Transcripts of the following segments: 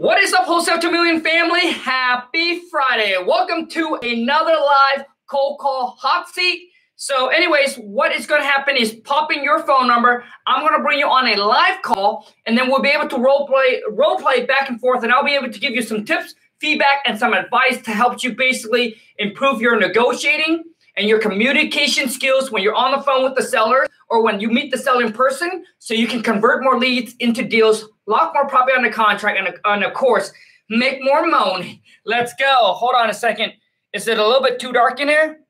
What is up, Wholesale to Million family? Happy Friday. Welcome to another live cold call hot seat. So anyways, what is going to happen is pop in your phone number. I'm going to bring you on a live call, and then we'll be able to role play back and forth, and I'll be able to give you some tips, feedback, and some advice to help you basically improve your negotiating and your communication skills when you're on the phone with the seller or when you meet the seller in person, so you can convert more leads into deals, lock more property on the contract, and on a course, make more money. Let's go. Hold on a second. Is it a little bit too dark in here?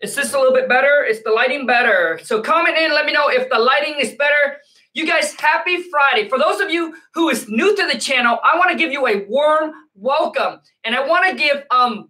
Is this a little bit better? Is the lighting better? So comment in. Let me know if the lighting is better. You guys, happy Friday. For those of you who is new to the channel, I want to give you a warm welcome. And I want to give, and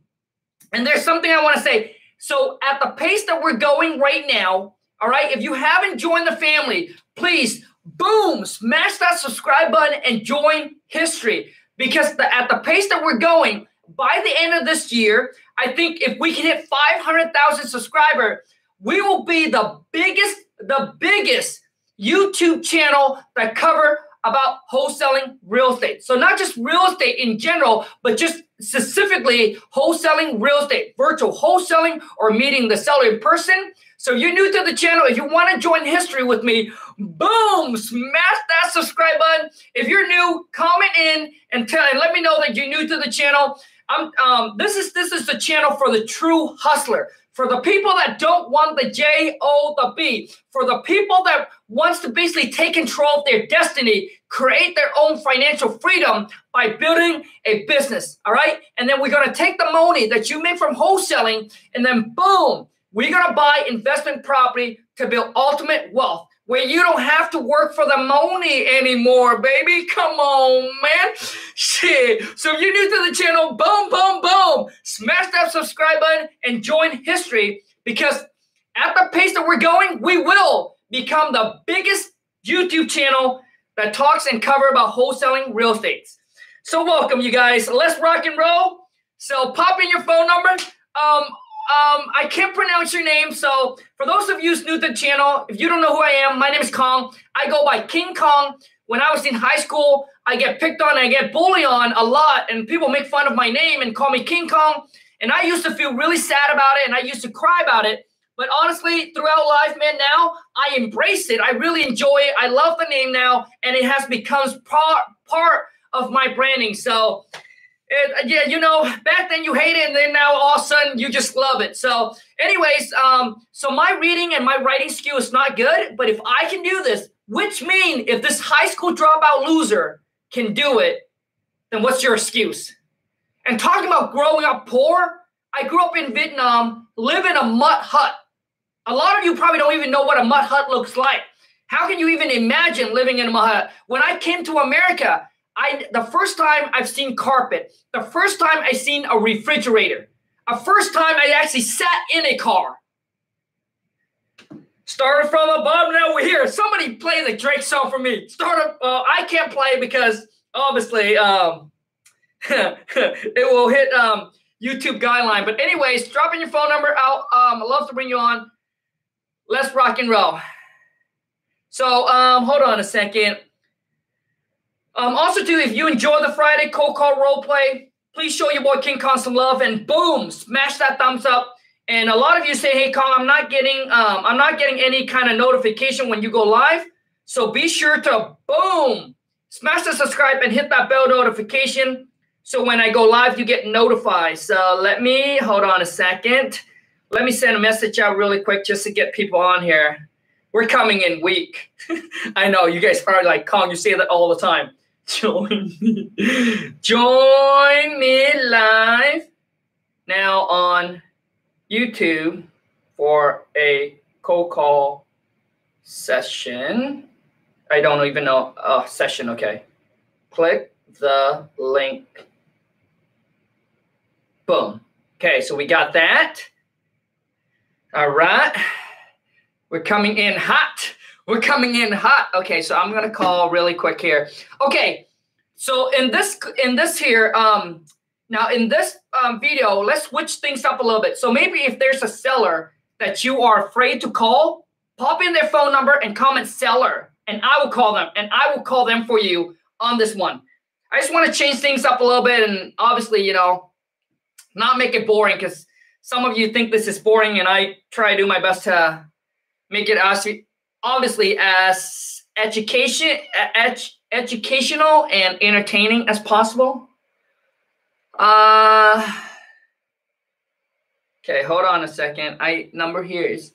there's something I want to say. So at the pace that we're going right now, all right, if you haven't joined the family, please, boom, smash that subscribe button and join history. Because at the pace that we're going, by the end of this year, I think if we can hit 500,000 subscribers, we will be the biggest YouTube channel that cover about wholesaling real estate. So not just real estate in general, but just specifically wholesaling real estate, virtual wholesaling, or meeting the seller in person. So if you're new to the channel, if you want to join history with me, boom, smash that subscribe button. If you're new, comment in and let me know that you're new to the channel. This is the channel for the true hustler, for the people that don't want the job, for the people that wants to basically take control of their destiny, create their own financial freedom by building a business, all right? And then we're going to take the money that you make from wholesaling, and then boom, we're going to buy investment property to build ultimate wealth, where you don't have to work for the money anymore, baby. Come on, man. Shit. So if you're new to the channel, boom, boom, boom. Smash that subscribe button and join history, because at the pace that we're going, we will become the biggest YouTube channel that talks and covers about wholesaling real estate. So welcome, you guys. Let's rock and roll. So pop in your phone number. I can't pronounce your name, so for those of you who's new to the channel, if you don't know who I am, my name is Kong. I go by King Kong. When I was in high school, I get picked on, I get bullied on a lot, and people make fun of my name and call me King Kong, and I used to feel really sad about it, and I used to cry about it, but honestly, throughout life, man, now I embrace it. I really enjoy it. I love the name now, and it has become part of my branding, so... yeah, you know, back then you hate it, and then now all of a sudden you just love it. So anyways, so my reading and my writing skill is not good, but if I can do this, which means if this high school dropout loser can do it, then what's your excuse? And talking about growing up poor, I grew up in Vietnam, live in a mud hut. A lot of you probably don't even know what a mud hut looks like. How can you even imagine living in a mud hut? When I came to America, the first time I've seen carpet, the first time I've seen a refrigerator, the first time I actually sat in a car. Started from above, now we're here. Somebody play the Drake song for me. I can't play because obviously it will hit YouTube guideline. But anyways, drop in your phone number. I'd love to bring you on. Let's rock and roll. So hold on a second. Also, too, if you enjoy the Friday cold call role play, please show your boy King Kong some love, and boom, smash that thumbs up. And a lot of you say, "Hey, Kong, I'm not getting any kind of notification when you go live." So be sure to boom, smash the subscribe and hit that bell notification, so when I go live, you get notified. So let me hold on a second. Let me send a message out really quick just to get people on here. We're coming in weak. I know you guys are like, "Kong, you say that all the time." Join me. Join me live now on YouTube for a cold call session. I don't even know. Oh, session. Okay. Click the link. Boom. Okay. So we got that. All right. We're coming in hot. We're coming in hot. Okay, so I'm gonna call really quick here. Okay, so in this video, let's switch things up a little bit. So maybe if there's a seller that you are afraid to call, pop in their phone number and comment seller, and I will call them for you on this one. I just want to change things up a little bit and obviously, you know, not make it boring because some of you think this is boring and I try to do my best to make it as obviously as educational and entertaining as possible. Okay, hold on a second. Number here is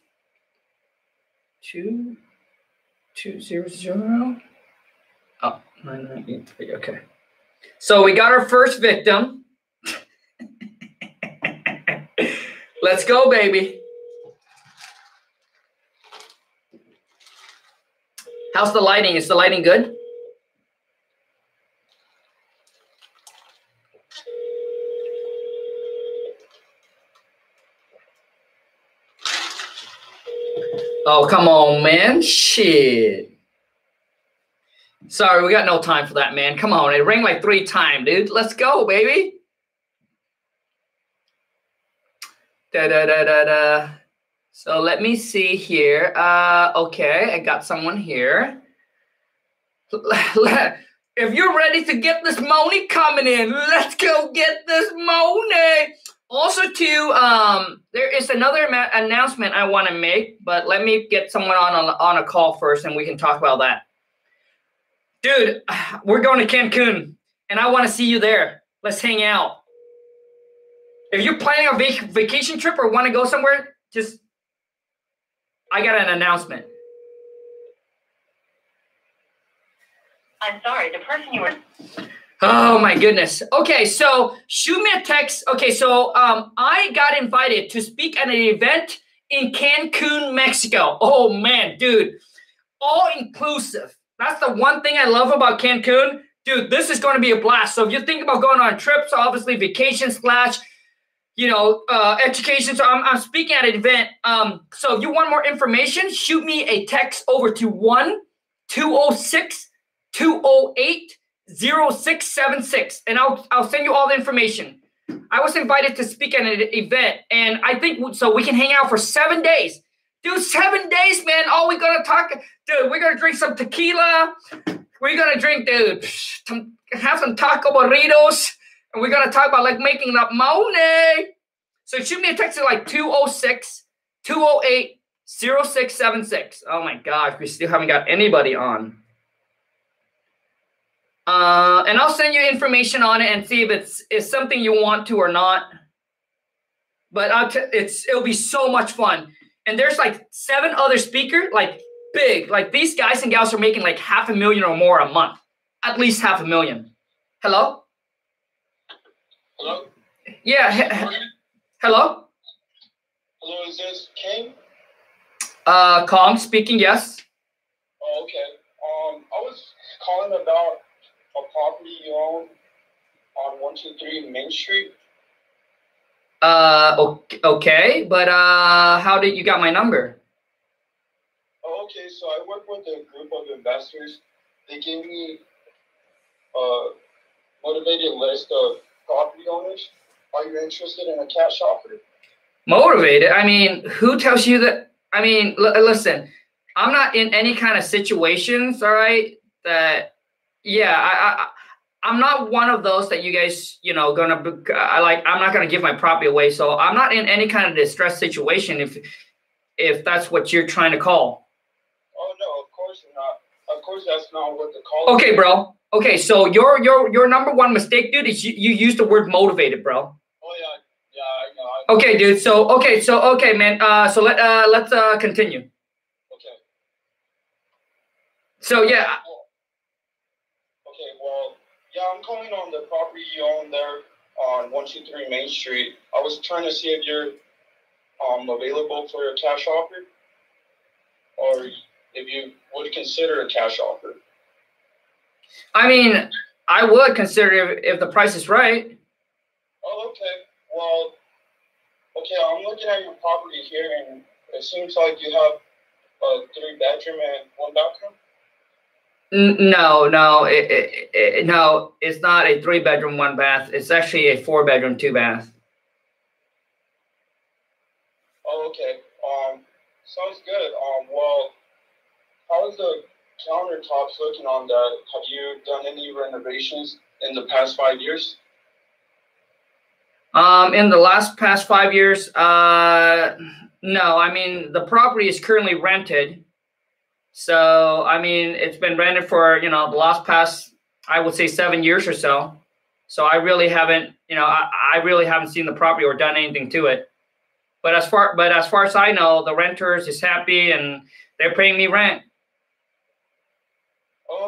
2200. Oh, 993. Okay. So we got our first victim. Let's go, baby. How's the lighting? Is the lighting good? Oh, come on, man. Shit. Sorry, we got no time for that, man. Come on. It rang like 3 times, dude. Let's go, baby. So let me see here. Okay, I got someone here. If you're ready to get this money coming in, let's go get this money. Also, too, there is another announcement I want to make, but let me get someone on a call first, and we can talk about that. Dude, we're going to Cancun, and I want to see you there. Let's hang out. If you're planning a vacation trip or want to go somewhere, I got an announcement. I'm sorry, the person you were... Oh, my goodness. Okay, so shoot me a text. Okay, so I got invited to speak at an event in Cancun, Mexico. Oh, man, dude. All-inclusive. That's the one thing I love about Cancun. Dude, this is going to be a blast. So if you're thinking about going on trips, obviously vacation / you know, education. So I'm speaking at an event. So if you want more information, shoot me a text over to 1-206-208-0676 and I'll send you all the information. I was invited to speak at an event, and I think so we can hang out for 7 days. Dude, 7 days, man. All we're gonna talk, dude, we're gonna drink some tequila. We're gonna drink, dude, have some taco burritos, and we're gonna talk about like making up money. So shoot me a text at like 206-208-0676. Oh my gosh, we still haven't got anybody on. And I'll send you information on it and see if it's something you want to or not. But it'll be so much fun. And there's like 7 other speakers, like big, like these guys and gals are making like $500,000 or more a month, at least $500,000. Hello? Hello? Yeah. Hello? Hello, is this King? Kong speaking, yes. Oh, okay. I was calling about a property you own on 123 Main Street. Okay, but how did you got my number? Oh, okay, so I work with a group of investors. They gave me a motivated list of property owners. Are you interested in a cash offer? Motivated? I mean, who tells you that? I mean, listen, I'm not in any kind of situations, all right, that... Yeah, I'm not one of those that you guys, you know, I'm not gonna give my property away. So I'm not in any kind of distressed situation. If that's what you're trying to call. Oh no, of course not. Of course, that's not what the call. Okay, bro. Okay, so your number one mistake, dude, is you used the word motivated, bro. Oh yeah, I know. Okay, dude. So okay, man. So let's continue. Okay. So yeah. Yeah, I'm calling on the property you own there on 123 Main Street. I was trying to see if you're available for a cash offer, or if you would consider a cash offer. I mean, I would consider if the price is right. Oh, okay. Well, okay, I'm looking at your property here, and it seems like you have a 3-bedroom and 1 bathroom. No, no, it's not a 3-bedroom, 1-bath. It's actually a 4-bedroom, 2-bath. Oh, okay. Sounds good. Well, how is the countertops looking on that, have you done any renovations in the past 5 years? In the past 5 years, no. I mean, the property is currently rented. So, I mean, it's been rented for, you know, the last past, I would say 7 years or so. So I really haven't, you know, I really haven't seen the property or done anything to it. But as far as I know, the renters is happy and they're paying me rent.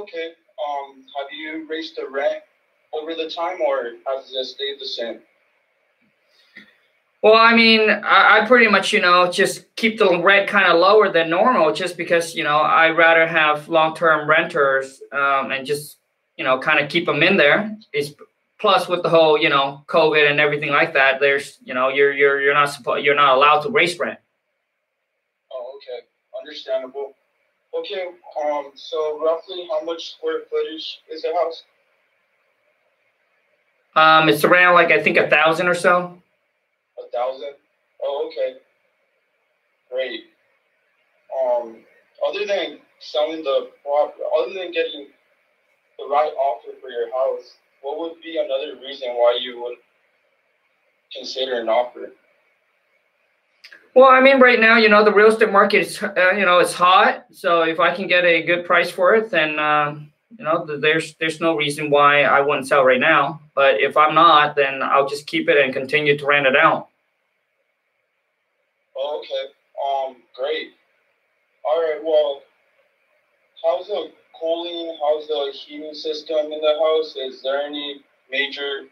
Okay. Have you raised the rent over the time, or has it stayed the same? Well, I mean, I pretty much, you know, just keep the rent kind of lower than normal, just because, you know, I'd rather have long-term renters and just, you know, kind of keep them in there. It's, plus with the whole, you know, COVID and everything like that, there's, you know, you're not allowed to raise rent. Oh, okay, understandable. Okay, so roughly how much square footage is the house? It's around like I think 1,000 or so. 1,000? Oh, okay. Great. Other than selling the property, other than getting the right offer for your house, what would be another reason why you would consider an offer? Well, I mean, right now, you know, the real estate market is, you know, it's hot. So if I can get a good price for it, then, you know, there's no reason why I wouldn't sell right now. But if I'm not, then I'll just keep it and continue to rent it out. Okay. Great. All right. Well, how's the cooling? How's the heating system in the house? Is there any major?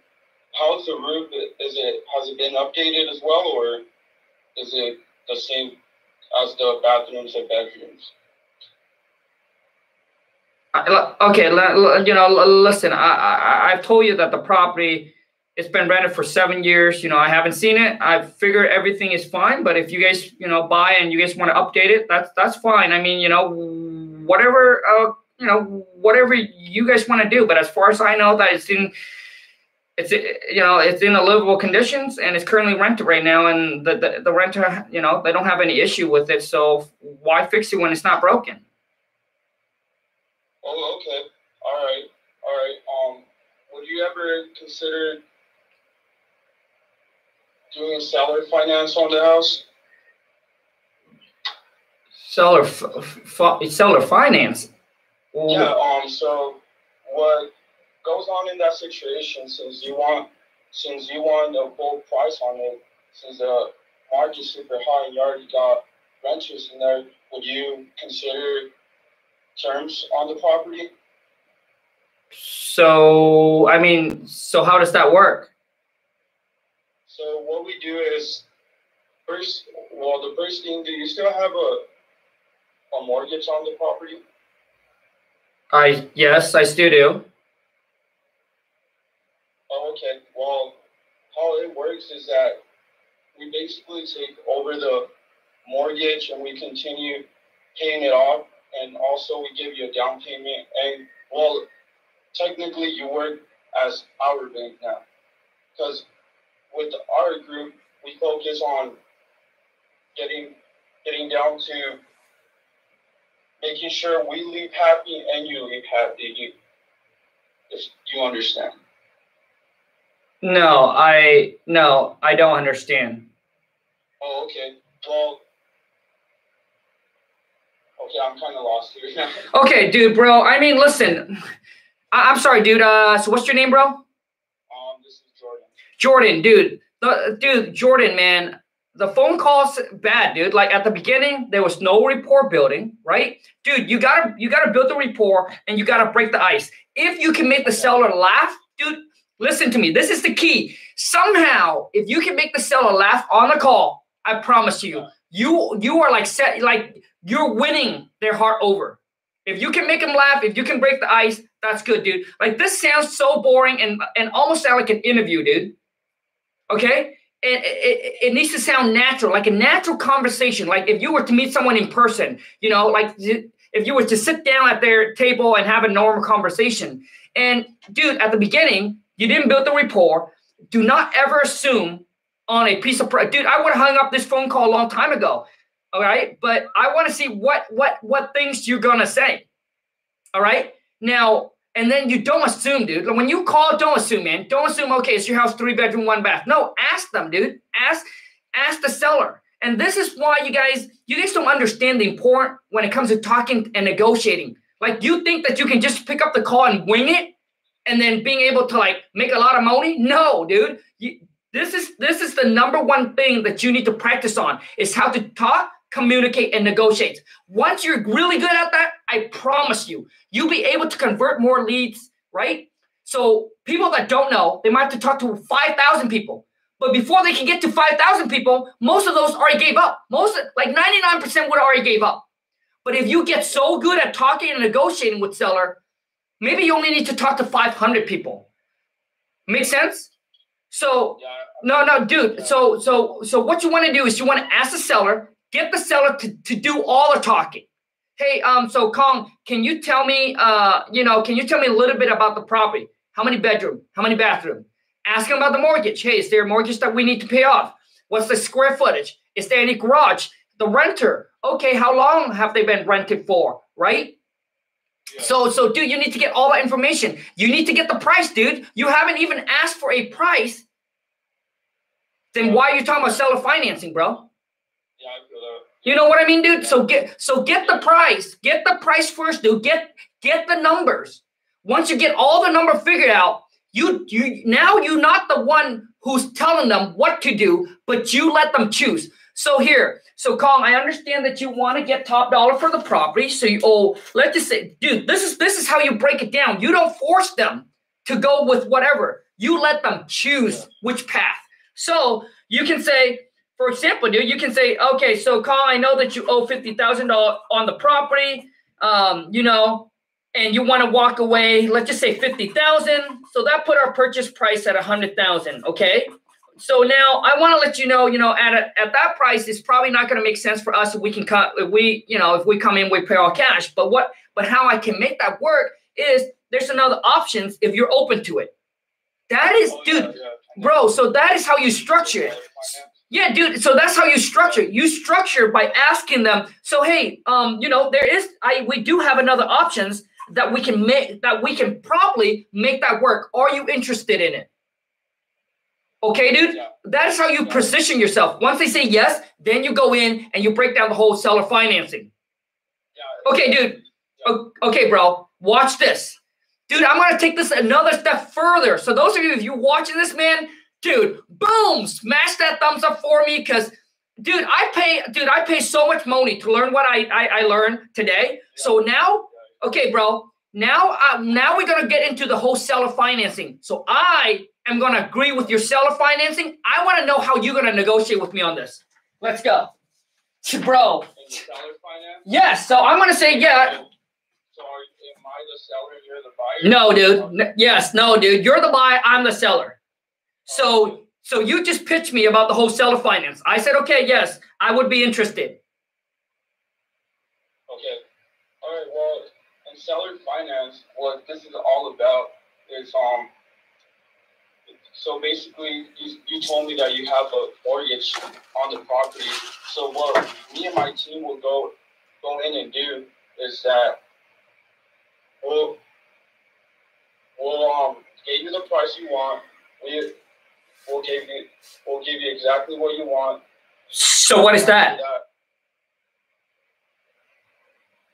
How's the roof? Is it? Has it been updated as well, or is it the same as the bathrooms and bedrooms? Okay, you know, listen, I've told you that the property, it's been rented for 7 years. You know, I haven't seen it. I figure everything is fine. But if you guys, you know, buy and you guys want to update it, that's fine. I mean, you know, whatever, you know, whatever you guys want to do. But as far as I know, that it's in a livable conditions, and it's currently rented right now. And the renter, you know, they don't have any issue with it. So why fix it when it's not broken? Oh, okay. All right. All right. Would you ever consider doing a seller finance on the house? Seller finance? Ooh. Yeah. So what goes on in that situation, since you want a full price on it, since the market's super high and you already got renters in there, would you consider terms on the property? So, I mean, so how does that work? So what we do is first, well, the first thing, do you still have a mortgage on the property? Yes, I still do. Oh, okay. Well, how it works is that we basically take over the mortgage and we continue paying it off. And also, we give you a down payment. And, well, technically, you work as our bank now. Because with our group, we focus on getting down to making sure we leave happy and you leave happy, if you understand. No, I don't understand. Oh, okay. Well... okay, I'm kind of lost here. Okay, dude, bro. I mean, listen. I'm sorry, dude. So what's your name, bro? This is Jordan. Jordan, dude. Jordan, man. The phone call's bad, dude. Like at the beginning, there was no rapport building, right? Dude, you gotta build the rapport and you gotta break the ice. If you can make the seller laugh, dude, listen to me. This is the key. Somehow, if you can make the seller laugh on the call, I promise you, you are like set, like. You're winning their heart over. If you can make them laugh, if you can break the ice, that's good, dude. Like, this sounds so boring and almost sound like an interview, dude. Okay? It needs to sound natural, like a natural conversation. Like, if you were to meet someone in person, you know, like if you were to sit down at their table and have a normal conversation. And, dude, at the beginning, you didn't build the rapport. Do not ever assume on a piece of – dude, I would have hung up this phone call a long time ago. All right, but I want to see what things you're gonna say. All right. Now, and then you don't assume, dude. When you call, don't assume, man. Don't assume, okay, it's your house, 3 bedroom, 1 bath. No, ask them, dude. Ask the seller. And this is why you guys don't understand the importance when it comes to talking and negotiating. Like, you think that you can just pick up the call and wing it and then being able to like make a lot of money? No, dude. This is the number one thing that you need to practice on, is how to talk, communicate, and negotiate. Once you're really good at that, I promise you, you'll be able to convert more leads, right? So people that don't know, they might have to talk to 5,000 people. But before they can get to 5,000 people, most of those already gave up. Most, like 99% would already gave up. But if you get so good at talking and negotiating with seller, maybe you only need to talk to 500 people. Make sense? So, no, dude. So what you want to do is you want to ask the seller, get the seller to do all the talking. Hey, so Kong, can you tell me a little bit about the property? How many bedroom? How many bathroom? Ask them about the mortgage. Hey, is there a mortgage that we need to pay off? What's the square footage? Is there any garage? The renter. Okay, how long have they been rented for, right? Yeah. So dude, you need to get all that information. You need to get the price, dude. You haven't even asked for a price. Then why are you talking about seller financing, bro? Yeah, I feel that. You know what I mean, dude? Yeah. So get the price. Get the price first, dude. Get the numbers. Once you get all the numbers figured out, you're not the one who's telling them what to do, but you let them choose. So Kong, I understand that you want to get top dollar for the property. So let's just say, dude, this is how you break it down. You don't force them to go with whatever. You let them choose which path. So you can say, for example, dude, you can say, okay, so Kong, I know that you owe $50,000 on the property, and you want to walk away, let's just say $50,000. So that put our purchase price at $100,000, okay? So now I want to let you know, at that price, it's probably not going to make sense for us if we come in, we pay all cash. But how I can make that work is there's another options if you're open to it. That is, bro. So that is how you structure it. Yeah, dude. So that's how you structure it. You structure by asking them. So hey, we do have another options that we can make, that we can probably make that work. Are you interested in it? Okay, dude, that is how you position yourself. Once they say yes, then you go in and you break down the whole seller financing. Okay, dude. Okay, bro, watch this. Dude, I'm going to take this another step further. So those of you, if you're watching this, man, dude, boom, smash that thumbs up for me. Because, dude, I pay so much money to learn what I learned today. So now, okay, bro, now we're going to get into the whole seller financing. So I'm going to agree with your seller financing. I want to know how you're going to negotiate with me on this. Let's go. Bro. And seller finance? Yes. So I'm going to say, yeah. So am I the seller and you're the buyer? No, dude. Yes. No, dude. You're the buyer. I'm the seller. So you just pitched me about the whole seller finance. I said, okay, yes, I would be interested. Okay. All right. Well, in seller finance, what this is all about is, so basically, you told me that you have a mortgage on the property. So what me and my team will go in and do is that we'll give you the price you want. We'll give you exactly what you want. So what is that?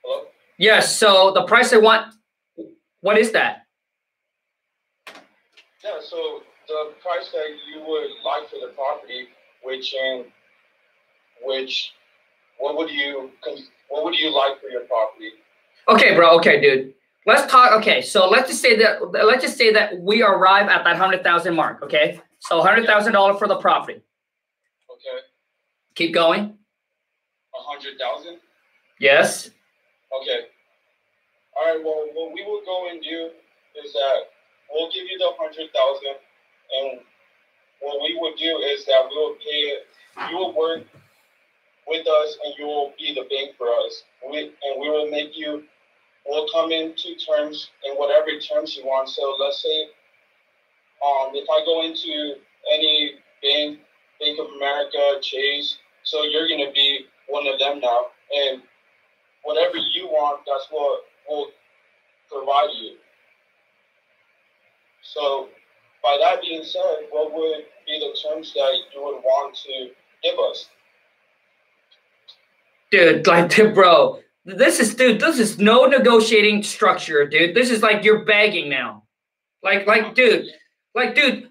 Hello? Yes. So the price I want. What is that? Yeah. So the price that you would like for the property, what would you like for your property? Okay, bro. Okay, dude. Let's talk. Okay, so let's just say that we arrive at that $100,000 mark. Okay, so $100,000 for the property. Okay. Keep going. $100,000. Yes. Okay. All right. Well, what we will go and do is that we'll give you the $100,000. And what we will do is that we will pay it. You will work with us, and you will be the bank for us. We will make you. We'll come into terms in whatever terms you want. So let's say, if I go into any bank, Bank of America, Chase, so you're gonna be one of them now. And whatever you want, that's what we'll provide you. So by that being said, what would be the terms that you would want to give us? Dude, like, bro, this is no negotiating structure, dude. This is like you're begging now. Like, dude,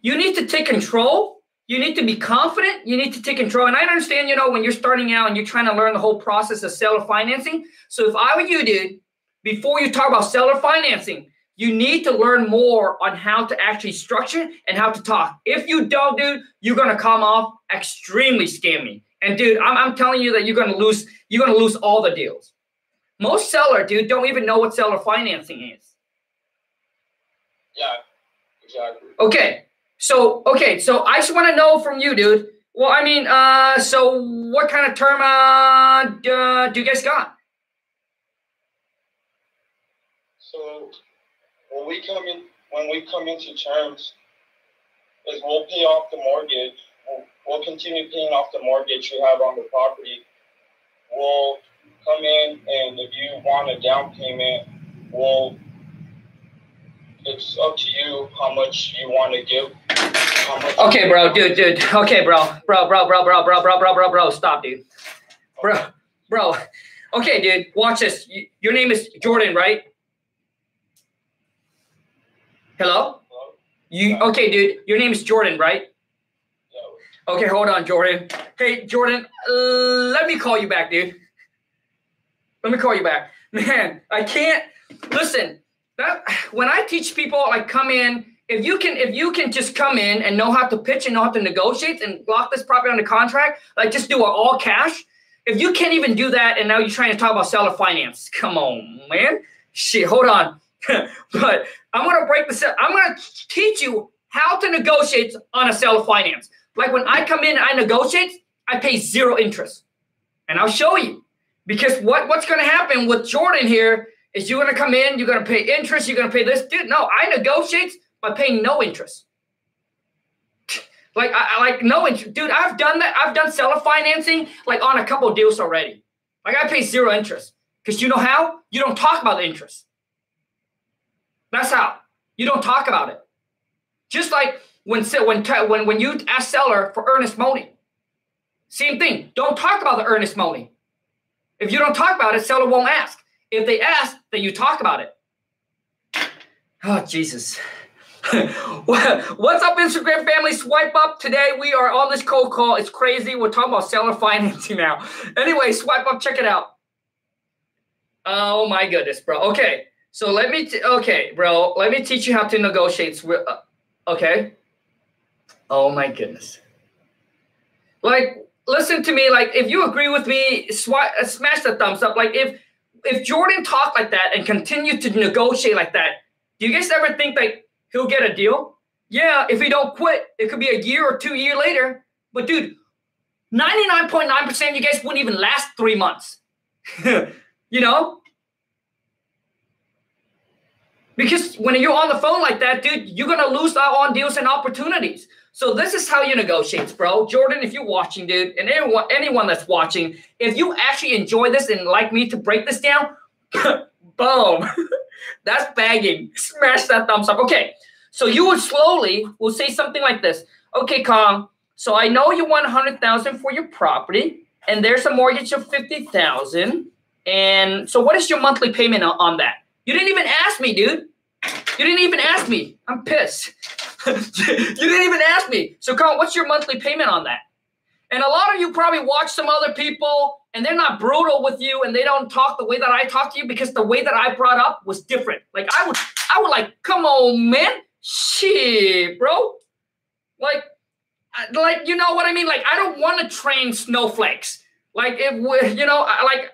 you need to take control. You need to be confident. You need to take control. And I understand, you know, when you're starting out and you're trying to learn the whole process of seller financing. So if I were you, dude, before you talk about seller financing, you need to learn more on how to actually structure and how to talk. If you don't, dude, you're going to come off extremely scammy. And, dude, I'm telling you that you're going to lose all the deals. Most sellers, dude, don't even know what seller financing is. Yeah, exactly. Okay, so I just want to know from you, dude. Well, I mean, so what kind of term do you guys got? So when we come into terms, is we'll pay off the mortgage. We'll continue paying off the mortgage you have on the property. We'll come in, and if you want a down payment, it's up to you how much you want to give. Okay, bro, dude. Okay, bro. Stop, dude. Bro. Okay, dude. Watch this. Your name is Jordan, right? Hello? You okay, dude? Your name is Jordan, right? Okay, hold on, Jordan. Hey, Jordan, let me call you back, dude. Let me call you back. Man, I can't. Listen, when I teach people, like, come in, if you can just come in and know how to pitch and know how to negotiate and lock this property on the contract, like, just do an all cash. If you can't even do that and now you're trying to talk about seller finance, come on, man. Shit, hold on. But I'm going to teach you how to negotiate on a seller finance. Like, when I come in and I negotiate, I pay zero interest. And I'll show you. Because what's going to happen with Jordan here is you're going to come in, you're going to pay interest, you're going to pay this. Dude, no, I negotiate by paying no interest. Like no interest. Dude, I've done that. I've done seller financing, like, on a couple of deals already. Like, I pay zero interest. Because you know how? You don't talk about the interest. That's how. You don't talk about it. Just like when you ask seller for earnest money, same thing. Don't talk about the earnest money. If you don't talk about it, seller won't ask. If they ask, then you talk about it. Oh, Jesus. What's up, Instagram family? Swipe up. Today we are on this cold call. It's crazy. We're talking about seller financing now. Anyway, swipe up. Check it out. Oh, my goodness, bro. Okay. So let me teach you how to negotiate. Okay. Oh, my goodness. Like, listen to me. Like, if you agree with me, smash the thumbs up. Like, if Jordan talked like that and continued to negotiate like that, do you guys ever think that he'll get a deal? Yeah, if he don't quit, it could be a year or 2 years later. But, dude, 99.9% of you guys wouldn't even last 3 months. You know? Because when you're on the phone like that, dude, you're going to lose out on deals and opportunities. So this is how you negotiate, bro. Jordan, if you're watching, dude, and anyone that's watching, if you actually enjoy this and like me to break this down, boom. That's bagging. Smash that thumbs up. Okay, so you will slowly say something like this. Okay, Kong, so I know you want $100,000 for your property, and there's a mortgage of $50,000. And so what is your monthly payment on that? You didn't even ask me, dude. You didn't even ask me. I'm pissed. You didn't even ask me. So, Kong, what's your monthly payment on that? And a lot of you probably watch some other people, and they're not brutal with you, and they don't talk the way that I talk to you because the way that I brought up was different. Like, I would like, come on, man. Shit, bro. Like, you know what I mean? Like, I don't want to train snowflakes. Like, if we, you know, like,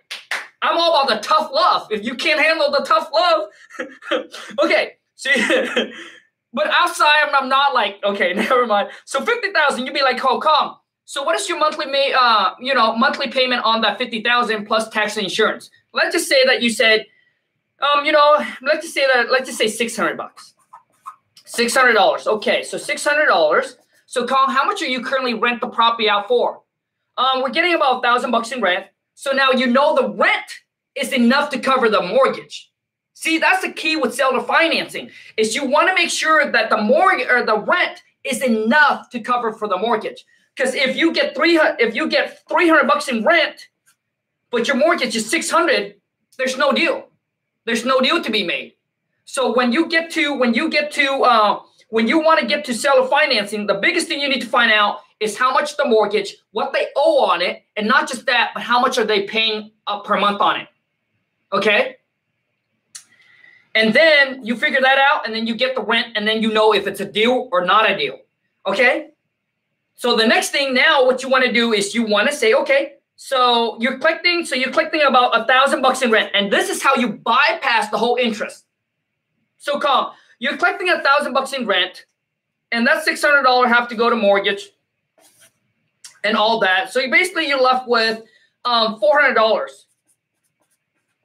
I'm all about the tough love. If you can't handle the tough love, okay. See, but outside, I'm not like, okay, never mind. So 50,000, you'd be like, oh, Kong, so what is your monthly, monthly payment on that 50,000 plus tax and insurance? Let's just say that you said, let's just say $600, $600. Okay, so $600. So, Kong, how much are you currently rent the property out for? We're getting about $1,000 in rent. So now you know the rent is enough to cover the mortgage. See, that's the key with seller financing, is you want to make sure that the mortgage or the rent is enough to cover for the mortgage. Because if you get $300 in rent, but your mortgage is $600, there's no deal. There's no deal to be made. So when you want to get to seller financing, the biggest thing you need to find out is how much the mortgage, what they owe on it, and not just that, but how much are they paying up per month on it. Okay? And then you figure that out, and then you get the rent, and then you know if it's a deal or not a deal. Okay? So the next thing now, what you want to do is you want to say, okay, so you're collecting about $1,000 in rent, and this is how you bypass the whole interest. So Kong, you're collecting $1,000 in rent, and that $600 have to go to mortgage and all that. So you basically you're left with $400.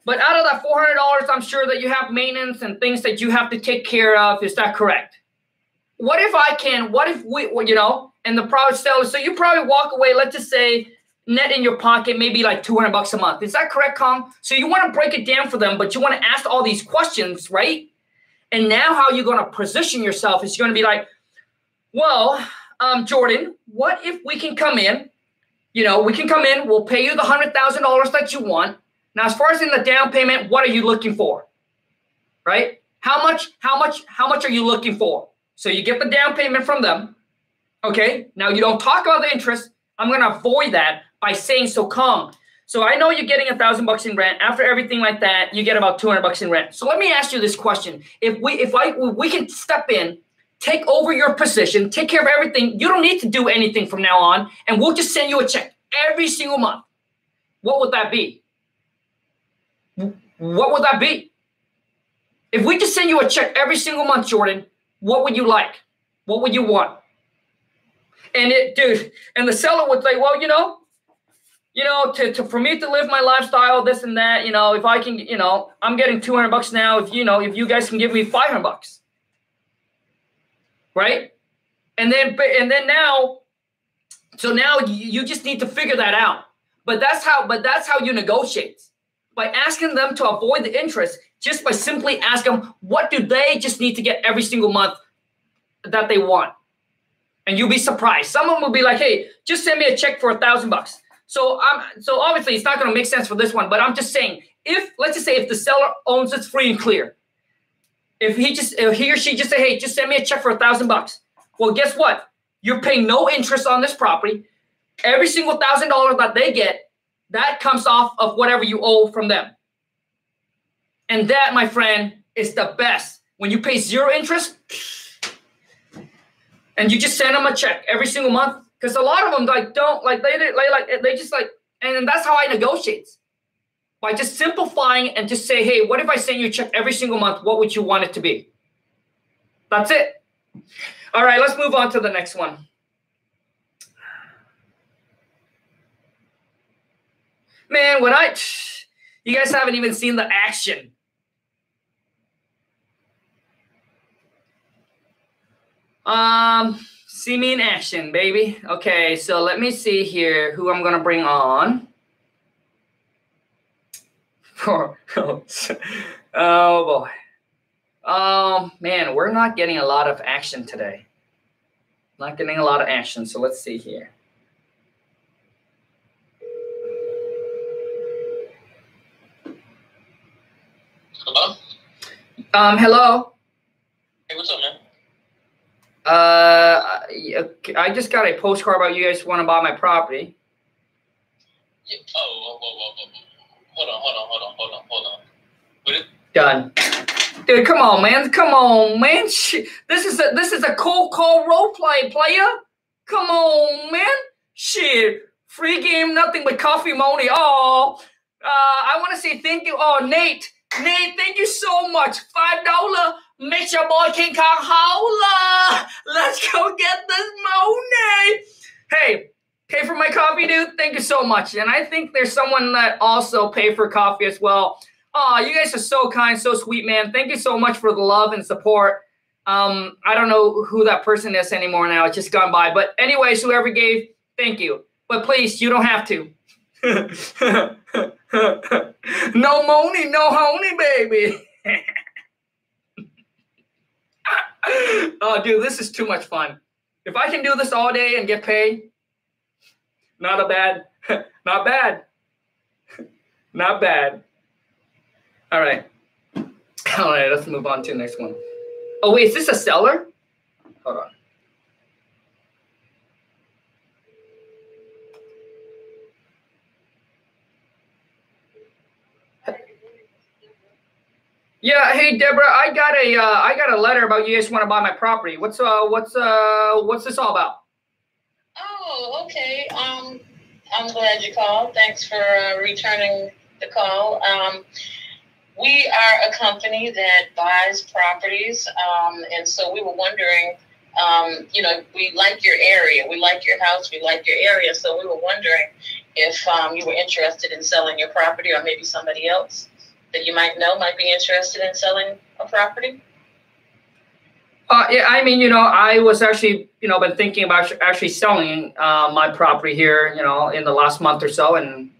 But out of that $400, I'm sure that you have maintenance and things that you have to take care of. Is that correct? What if I can, what if we, you know, and the private seller, so you probably walk away, let's just say, net in your pocket, maybe like $200 a month. Is that correct, Kong? So you want to break it down for them, but you want to ask all these questions, right? And now how you're going to position yourself is you're going to be like, well, Jordan, what if we can come in, you know, we can come in, we'll pay you the $100,000 that you want. Now, as far as in the down payment, what are you looking for, right? How much are you looking for? So you get the down payment from them, okay? Now, you don't talk about the interest. I'm going to avoid that by saying, so come. So I know you're getting $1,000 in rent. After everything like that, you get about $200 in rent. So let me ask you this question. If we can step in, take over your position, take care of everything, you don't need to do anything from now on, and we'll just send you a check every single month. What would that be? What would that be? If we just send you a check every single month, Jordan, what would you like? What would you want? And it, dude, and the seller would say, well, you know, for me to live my lifestyle, this and that, you know, if I can, you know, I'm getting $200 now. If, you know, if you guys can give me $500, right? And then now, so now you just need to figure that out. But that's how you negotiate. By asking them to avoid the interest, just by simply asking them, what do they just need to get every single month that they want? And you'll be surprised. Some of them will be like, hey, just send me a check for $1,000. So obviously it's not going to make sense for this one, but I'm just saying, let's just say if the seller owns it free and clear, if he or she just say, hey, just send me a check for $1,000. Well, guess what? You're paying no interest on this property. Every single $1,000 that they get, that comes off of whatever you owe from them. And that, my friend, is the best. When you pay zero interest and you just send them a check every single month, because a lot of them and that's how I negotiate. By just simplifying and just say, hey, what if I send you a check every single month? What would you want it to be? That's it. All right, let's move on to the next one. Man, you guys haven't even seen the action. See me in action, baby. Okay, so let me see here who I'm gonna bring on. Oh boy. Man, we're not getting a lot of action today. Not getting a lot of action, so let's see here. Hello. Hey, what's up, man? I just got a postcard about you guys want to buy my property. Yeah. Oh, hold on. What? Done. Dude, come on, man. This is a cold call role play, player. Come on, man. Shit, free game, nothing but coffee money. Oh, I want to say thank you. Oh, Nate, thank you so much. $5 makes your boy King Kong holla. Let's go get this money. Hey, pay for my coffee, dude. Thank you so much. And I think there's someone that also pay for coffee as well. Oh, you guys are so kind, so sweet, man. Thank you so much for the love and support. I don't know who that person is anymore now. It's just gone by. But anyways, whoever gave, thank you. But please, you don't have to. No money, no honey, baby. Oh, dude, this is too much fun. If I can do this all day and get paid, not bad. All right, let's move on to the next one. Oh, wait, is this a seller? Hold on. Yeah, hey Deborah, I got a letter about you guys want to buy my property. What's this all about? Oh, okay. I'm glad you called. Thanks for returning the call. We are a company that buys properties, and so we were wondering. We like your area, we like your house, we like your area. So we were wondering if you were interested in selling your property, or maybe somebody else that you might know might be interested in selling a property? Yeah, I mean, I was actually, been thinking about actually selling my property here, in the last month or so. And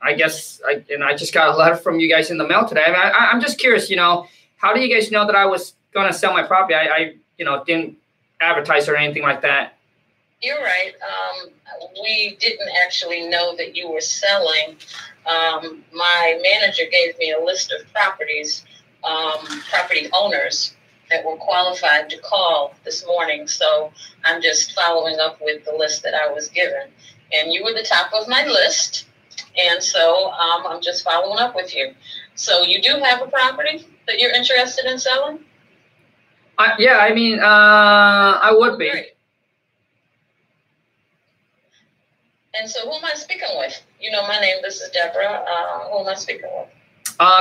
I guess, I just got a letter from you guys in the mail today. I mean, I'm just curious, how do you guys know that I was going to sell my property? I didn't advertise or anything like that. You're right. We didn't actually know that you were selling. My manager gave me a list of properties, property owners that were qualified to call this morning. So I'm just following up with the list that I was given. And you were the top of my list. And so I'm just following up with you. So you do have a property that you're interested in selling? Yeah, I mean, I would be. Great. And so who am I speaking with? You know my name, this is Deborah. Who am I speaking with?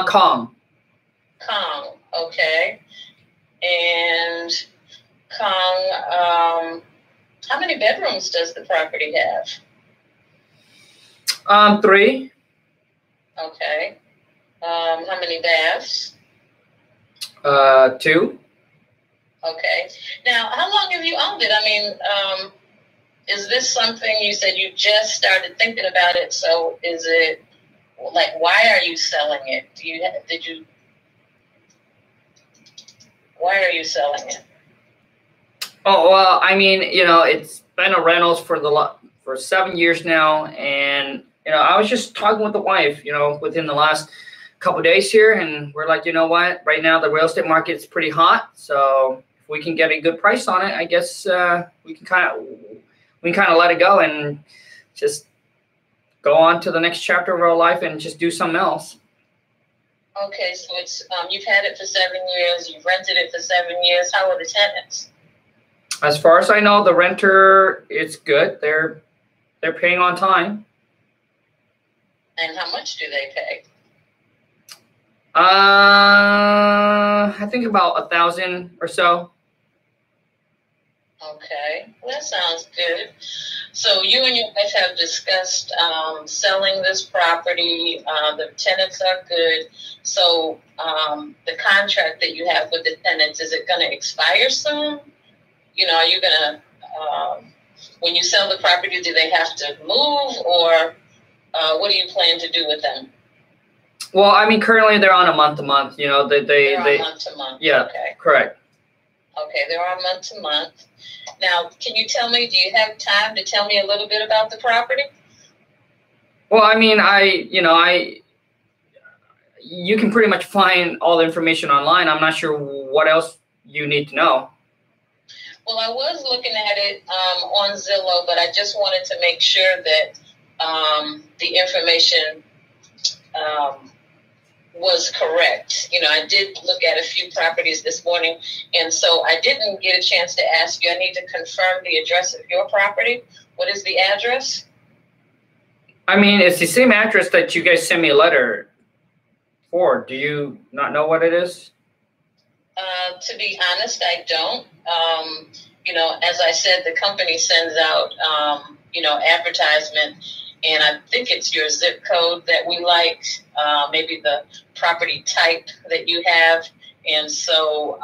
Kong. Kong, okay. And Kong, how many bedrooms does the property have? 3. Okay. How many baths? 2. Okay. Now, how long have you owned it? I mean, is this something you said you just started thinking about it? So is it like, why are you selling it? Why are you selling it? Oh, well, I mean, it's been a rentals for 7 years now. And, I was just talking with the wife, within the last couple of days here. And we're like, you know what, right now the real estate market is pretty hot. So if we can get a good price on it, I guess we can kind of let it go and just go on to the next chapter of our life and just do something else. Okay, so it's you've had it for 7 years, you've rented it for 7 years. How are the tenants? As far as I know, the renter, it's good. They're paying on time. And how much do they pay? I think about 1,000 or so. Okay, well, that sounds good. So you and your wife have discussed selling this property. The tenants are good. So the contract that you have with the tenants, is it going to expire soon? Are you going to, when you sell the property, do they have to move, or what do you plan to do with them? Well, I mean, currently they're on a month-to-month. They're on month-to-month. Yeah, okay. Correct. Okay, they're on month to month. Now, can you tell me, do you have time to tell me a little bit about the property? Well, I mean, you can pretty much find all the information online. I'm not sure what else you need to know. Well, I was looking at it on Zillow, but I just wanted to make sure that the information was correct. I did look at a few properties this morning, and so I didn't get a chance to ask you. I need to confirm the address of your property. What is the address? I mean, it's the same address that you guys sent me a letter for. Do you not know what it is? To be honest, I don't. As I said, the company sends out, advertisement. And I think it's your zip code that we like, maybe the property type that you have. And so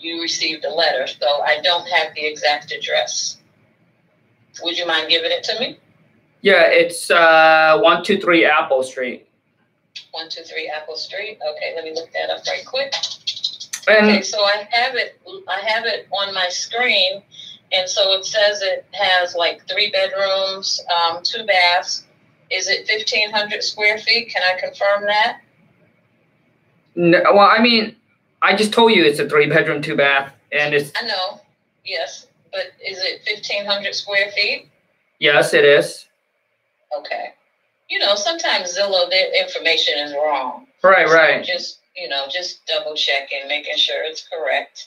you received a letter, so I don't have the exact address. Would you mind giving it to me? Yeah, it's 123 Apple Street. 123 Apple Street. Okay, let me look that up right quick. Okay, so I have it on my screen, and so it says it has like 3 bedrooms, 2 baths. Is it 1,500 square feet? Can I confirm that? No, well, I mean, I just told you it's a 3-bedroom, 2-bath, and it's... I know, yes, but is it 1,500 square feet? Yes, it is. Okay. You know, sometimes Zillow, their information is wrong. Right, so right. Just, you know, just double-checking, making sure it's correct.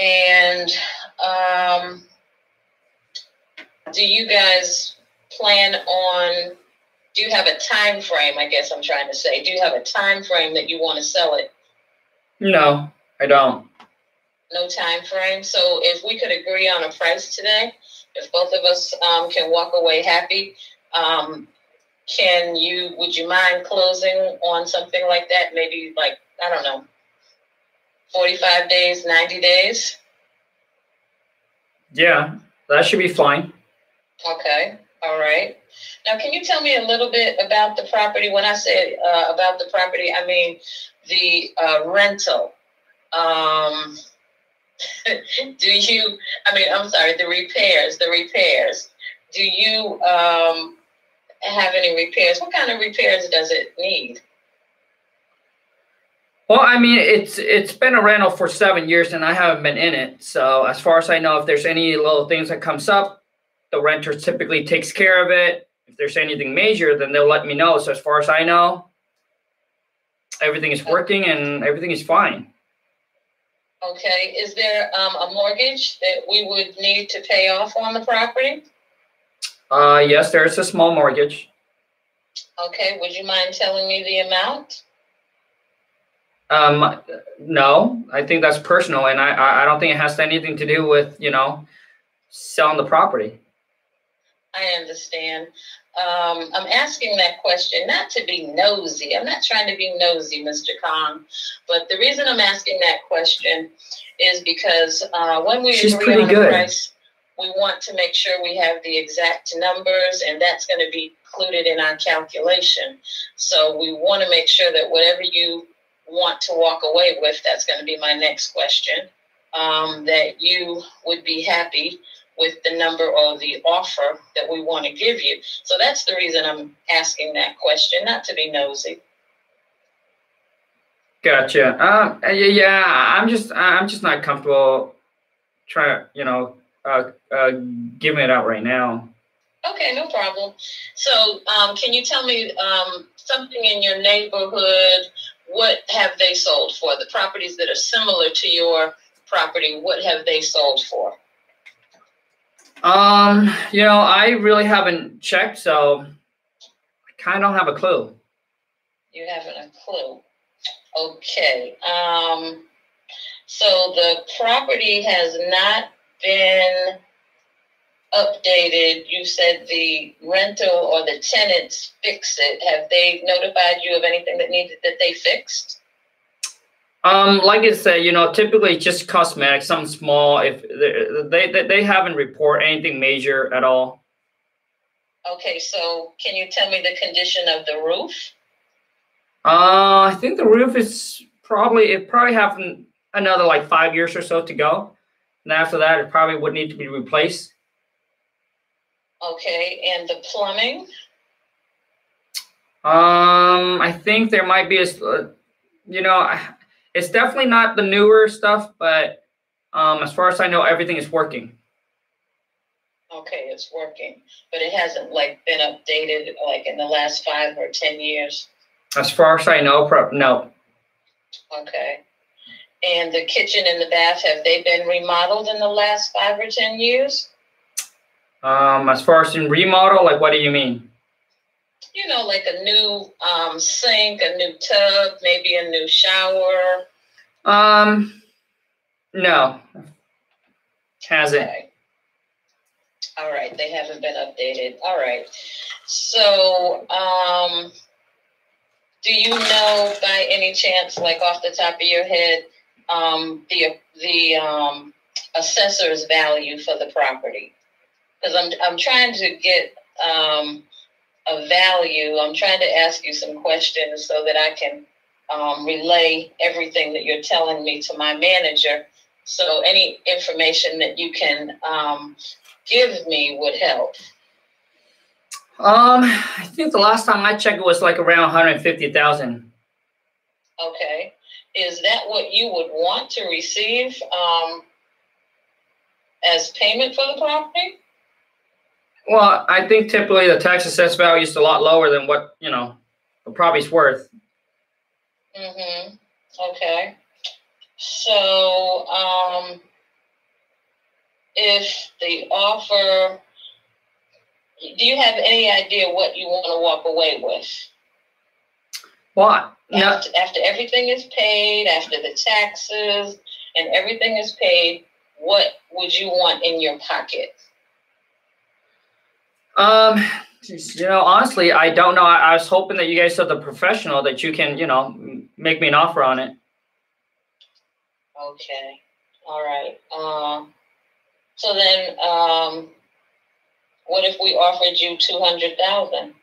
And do you guys plan on... Do you have a time frame, I guess I'm trying to say? Do you have a time frame that you want to sell it? No, I don't. No time frame. So if we could agree on a price today, if both of us can walk away happy, would you mind closing on something like that? Maybe like, I don't know, 45 days, 90 days? Yeah, that should be fine. Okay. All right. Now, can you tell me a little bit about the property? When I say about the property, I mean the rental. The repairs, Do you have any repairs? What kind of repairs does it need? Well, I mean, it's been a rental for 7 years, and I haven't been in it. So as far as I know, if there's any little things that comes up, the renter typically takes care of it. If there's anything major, then they'll let me know. So as far as I know, everything is working and everything is fine. Okay. Is there a mortgage that we would need to pay off on the property? Yes, there is a small mortgage. Okay. Would you mind telling me the amount? No, I think that's personal, and I don't think it has anything to do with, you know, selling the property. I understand. I'm asking that question not to be nosy. I'm not trying to be nosy, Mr. Kong. But the reason I'm asking that question is because when we agree on the price, we want to make sure we have the exact numbers, and that's going to be included in our calculation. So we want to make sure that whatever you want to walk away with, that's going to be my next question, that you would be happy with the number or the offer that we want to give you. So that's the reason I'm asking that question, not to be nosy. Gotcha. Yeah, I'm just not comfortable trying, you know, giving it out right now. Okay, no problem. So can you tell me something in your neighborhood? What have they sold for? The properties that are similar to your property, what have they sold for? You know, I really haven't checked, so I kind of don't have a clue. You haven't a clue. Okay. So the property has not been updated. You said the rental or the tenants fix it. Have they notified you of anything that needed that they fixed? Like I said, you know, typically just cosmetic, something small. If they haven't reported anything major at all. Okay, so can you tell me the condition of the roof? I think the roof is probably have another like 5 years or so to go, and after that, it probably would need to be replaced. Okay, and the plumbing? I think there might be it's definitely not the newer stuff, but as far as I know, everything is working. Okay, it's working, but it hasn't like been updated like in the last 5 or 10 years. As far as I know, no. Okay, and the kitchen and the bath, have they been remodeled in the last 5 or 10 years? As far as in remodel, like what do you mean? You know, like a new sink, a new tub, maybe a new shower. No. Hasn't. Okay. All right. They haven't been updated. All right. So, do you know by any chance, like off the top of your head, the assessor's value for the property? Because I'm trying to get of value, I'm trying to ask you some questions so that I can relay everything that you're telling me to my manager. So any information that you can give me would help. I think the last time I checked, it was like around 150,000. Okay. Is that what you would want to receive as payment for the property? Well, I think typically the tax assessed value is a lot lower than what, you know, the property's worth. Mm-hmm. Okay. So if the offer, do you have any idea what you want to walk away with? What? No. After everything is paid, after the taxes and everything is paid, what would you want in your pocket? You know, honestly, I don't know. I was hoping that you guys are the professional that you can, you know, make me an offer on it. Okay. All right. So then, what if we offered you $200,000?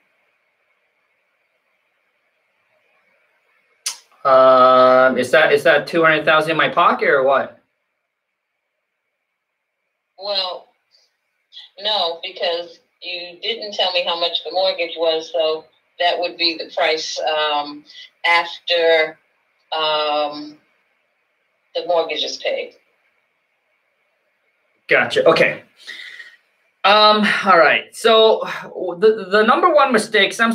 Is that $200,000 in my pocket or what? Well, no, because you didn't tell me how much the mortgage was, so that would be the price after the mortgage is paid. Gotcha. Okay. All right. So the number one mistake, the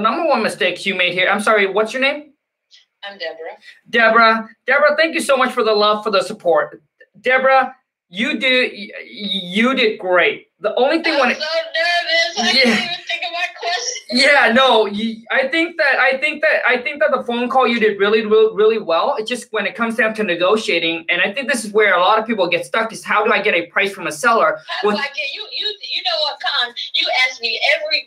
number one mistake you made here. I'm sorry. What's your name? I'm Deborah. Deborah, thank you so much for the love, for the support. Deborah, you did great. The only thing I'm so nervous. I can't even think of my question. Yeah, no. I think that the phone call you did really well. It's just when it comes down to negotiating, and I think this is where a lot of people get stuck: is how do I get a price from a seller? You know what, Con? You asked me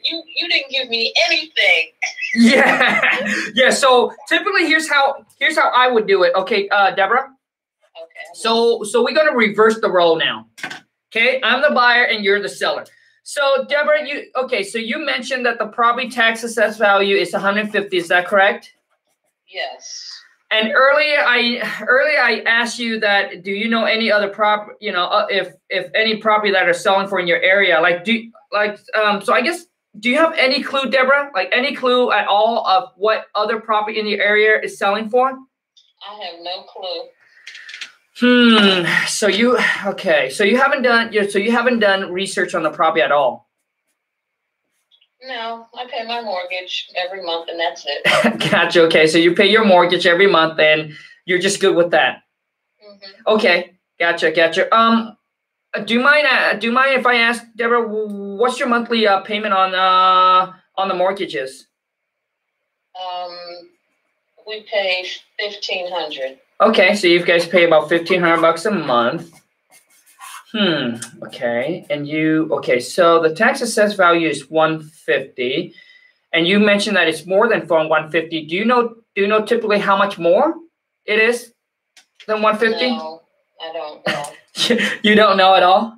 you didn't give me anything. Yeah. So typically, here's how I would do it. Okay, Deborah. Okay. So we're gonna reverse the role now. Okay, I'm the buyer and you're the seller. So Deborah, so you mentioned that the property tax assessed value is 150. Is that correct? Yes. And earlier I asked you that. Do you know any other prop? You know, if any property that are selling for in your area, so I guess, do you have any clue, Deborah? Like any clue at all of what other property in the area is selling for? I have no clue. So you haven't done research on the property at all? No, I pay my mortgage every month and that's it. Gotcha. Okay, so you pay your mortgage every month and you're just good with that. Mm-hmm. Okay, gotcha. Do you mind if I ask, Deborah, what's your monthly payment on the mortgages? We pay $1,500. Okay, so you guys pay about $1,500 a month. Okay, and so the tax assessed value is 150, and you mentioned that it's more than 150. Do you know typically how much more it is than 150? No, I don't know. You don't know at all?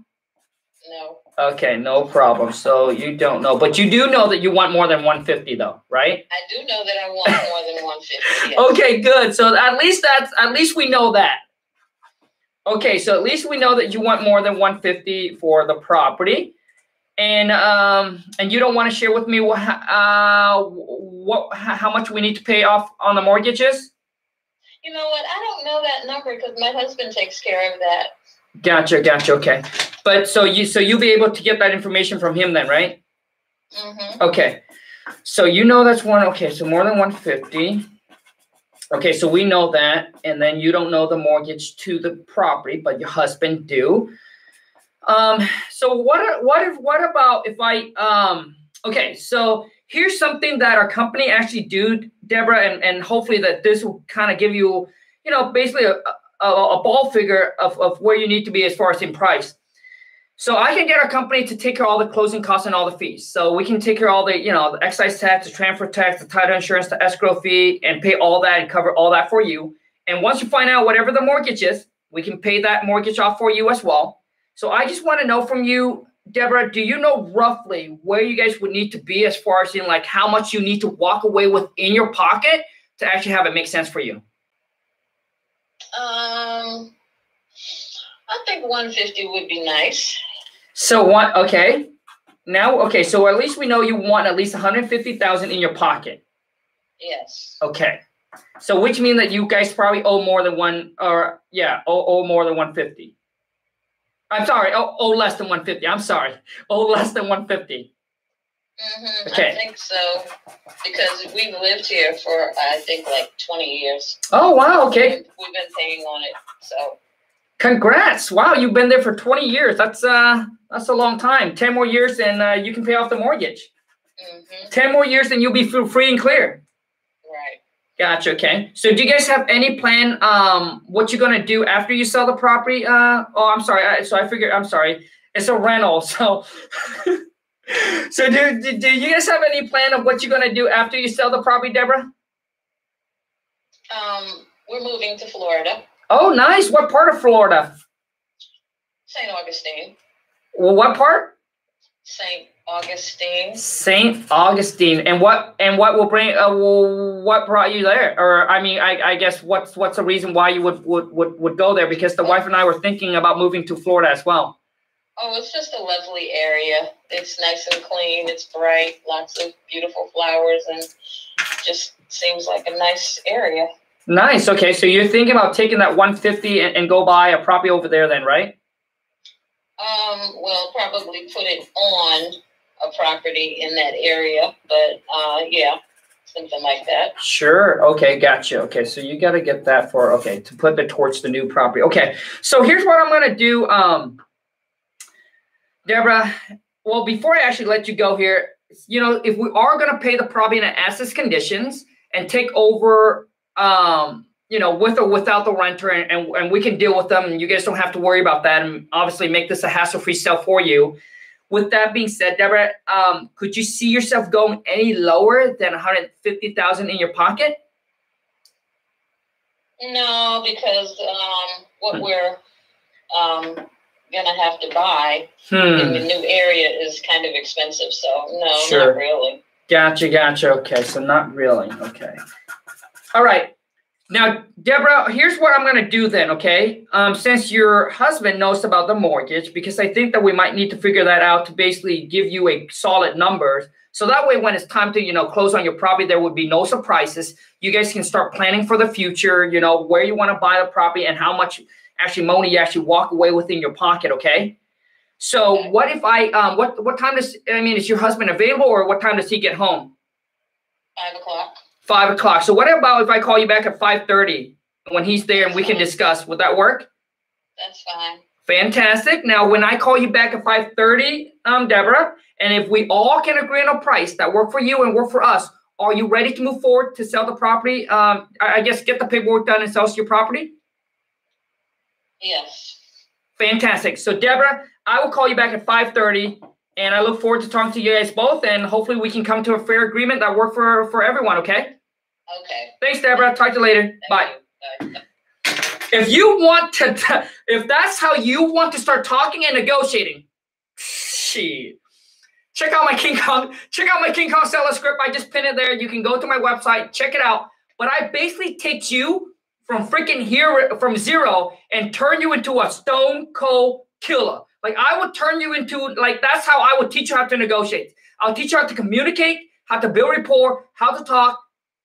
No. Okay, no problem. So you don't know, but you do know that you want more than 150, though, right? I do know that I want more than 150. Yes. Okay, good. So at least we know that. Okay, so at least we know that you want more than 150 for the property, and you don't want to share with me how much we need to pay off on the mortgages. You know what? I don't know that number because my husband takes care of that. Gotcha. Okay. But so you'll be able to get that information from him then, right? Mm-hmm. Okay. So you know that's one. Okay, so more than 150. Okay, so we know that, and then you don't know the mortgage to the property, but your husband do. So what about if I okay, so here's something that our company actually do, Deborah, and hopefully that this will kind of give you, you know, basically a ball figure of where you need to be as far as in price. So I can get our company to take care of all the closing costs and all the fees. So we can take care of all the, you know, the excise tax, the transfer tax, the title insurance, the escrow fee, and pay all that and cover all that for you. And once you find out whatever the mortgage is, we can pay that mortgage off for you as well. So I just want to know from you Deborah, do you know roughly where you guys would need to be as far as in like how much you need to walk away with in your pocket to actually have it make sense for you? I think 150 would be nice. So what? Okay. Now, okay. So at least we know you want at least 150,000 in your pocket. Yes. Okay. So which means that you guys probably owe more than $150. I'm sorry. Oh, less than 150. I'm sorry. Oh, less than 150. Mm-hmm. Okay. I think so, because we've lived here for, I think, like 20 years. Oh, wow. Okay. We've been paying on it. So congrats. Wow. You've been there for 20 years. That's a long time. 10 more years and you can pay off the mortgage. Mm-hmm. 10 more years and you'll be free and clear. Right. Gotcha. Okay. So do you guys have any plan what you're going to do after you sell the property? I'm sorry. It's a rental. So do you guys have any plan of what you're going to do after you sell the property, Deborah? We're moving to Florida. Oh, nice. What part of Florida? Saint Augustine. Well, what part? Saint Augustine. Saint Augustine. And what will bring what brought you there? Or I mean, I guess what's the reason why you would go there? Because the wife and I were thinking about moving to Florida as well. Oh, it's just a lovely area. It's nice and clean. It's bright. Lots of beautiful flowers, and just seems like a nice area. Nice. Okay, so you're thinking about taking that 150 and go buy a property over there, then, right? Well, probably put it on a property in that area, but yeah, something like that. Sure. Okay, gotcha. Okay, so you got to get that for okay to put it towards the new property. Okay, so here's what I'm gonna do, Deborah. Well, before I actually let you go here, you know, if we are gonna pay the property in an assets conditions and take over, you know, with or without the renter, and we can deal with them, and you guys don't have to worry about that, and obviously make this a hassle-free sale for you. With that being said, Deborah, could you see yourself going any lower than $150,000 in your pocket? No, because what we're gonna have to buy in the new area is kind of expensive, so no, sure. Not really. Gotcha. Okay, so not really. Okay. All right. Now, Deborah, here's what I'm going to do then, okay? Since your husband knows about the mortgage, because I think that we might need to figure that out to basically give you a solid number. So that way, when it's time to, you know, close on your property, there would be no surprises. You guys can start planning for the future, you know, where you want to buy the property and how much actually money you actually walk away with in your pocket, okay? So what if I, what time does, I mean, is your husband available or what time does he get home? 5 o'clock. 5 o'clock. So what about if I call you back at 5:30 when he's there and we can discuss? Would that work? That's fine. Fantastic. Now, when I call you back at 5:30, Deborah, and if we all can agree on a price that work for you and work for us, are you ready to move forward to sell the property? I guess get the paperwork done and sell your property? Yes. Fantastic. So, Deborah, I will call you back at 5:30. And I look forward to talking to you guys both, and hopefully we can come to a fair agreement that works for everyone, okay? Okay. Thanks, Deborah. Talk to you later. Bye. Bye. If you want to, if that's how you want to start talking and negotiating, shit. Check out my King Kong seller script. I just pinned it there. You can go to my website, check it out. But I basically take you from freaking here, from zero, and turn you into a stone cold killer. Like I would turn you into, like that's how I would teach you how to negotiate. I'll teach you how to communicate, how to build rapport, how to talk,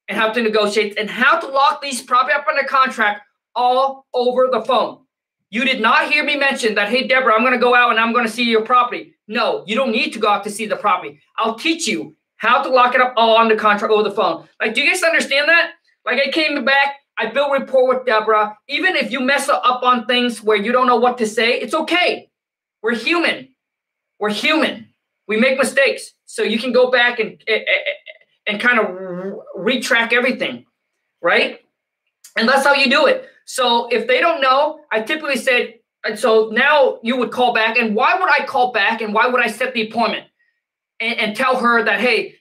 and how to negotiate, and how to lock these property up under contract all over the phone. You did not hear me mention that, hey, Deborah, I'm going to go out and I'm going to see your property. No, you don't need to go out to see the property. I'll teach you how to lock it up all under contract over the phone. Like, do you guys understand that? Like I came back. I built rapport with Deborah. Even if you mess up on things where you don't know what to say, it's okay. We're human. We're human. We make mistakes. So you can go back and kind of retrack everything, right? And that's how you do it. So if they don't know, I typically said, and so now you would call back. And why would I call back? And why would I set the appointment and tell her that, hey,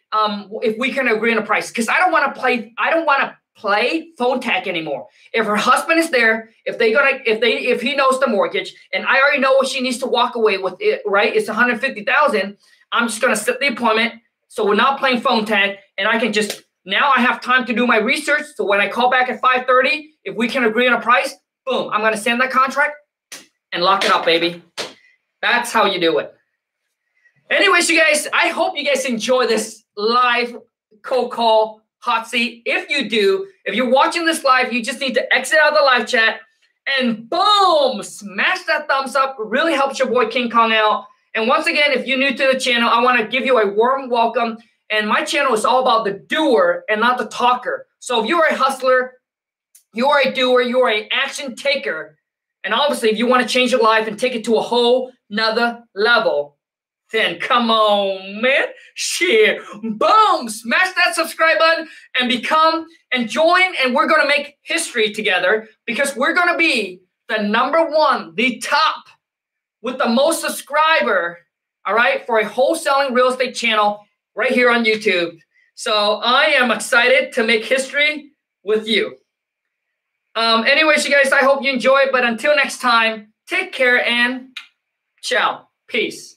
if we can agree on a price? Because I don't want to play. I don't want to play phone tag anymore. If her husband is there, if he knows the mortgage, and I already know what she needs to walk away with it, right? It's $150,000. I'm just gonna set the appointment so we're not playing phone tag, and I can just now I have time to do my research. So when I call back at 5:30, if we can agree on a price, boom, I'm gonna send that contract and lock it up, baby. That's how you do it. Anyways, you guys, I hope you guys enjoy this live cold call hot seat. If you do, if you're watching this live, you just need to exit out of the live chat and boom, smash that thumbs up. It really helps your boy King Kong out. And once again, if you're new to the channel, I want to give you a warm welcome. And my channel is all about the doer and not the talker. So if you're a hustler, you are a doer, you are an action taker. And obviously, if you want to change your life and take it to a whole nother level, then come on, man, share, boom, smash that subscribe button and become and join. And we're going to make history together because we're going to be the #1, the top with the most subscriber, all right, for a wholesaling real estate channel right here on YouTube. So I am excited to make history with you. Anyways, you guys, I hope you enjoy it. But until next time, take care and ciao. Peace.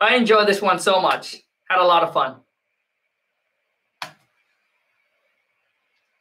I enjoyed this one so much. Had a lot of fun.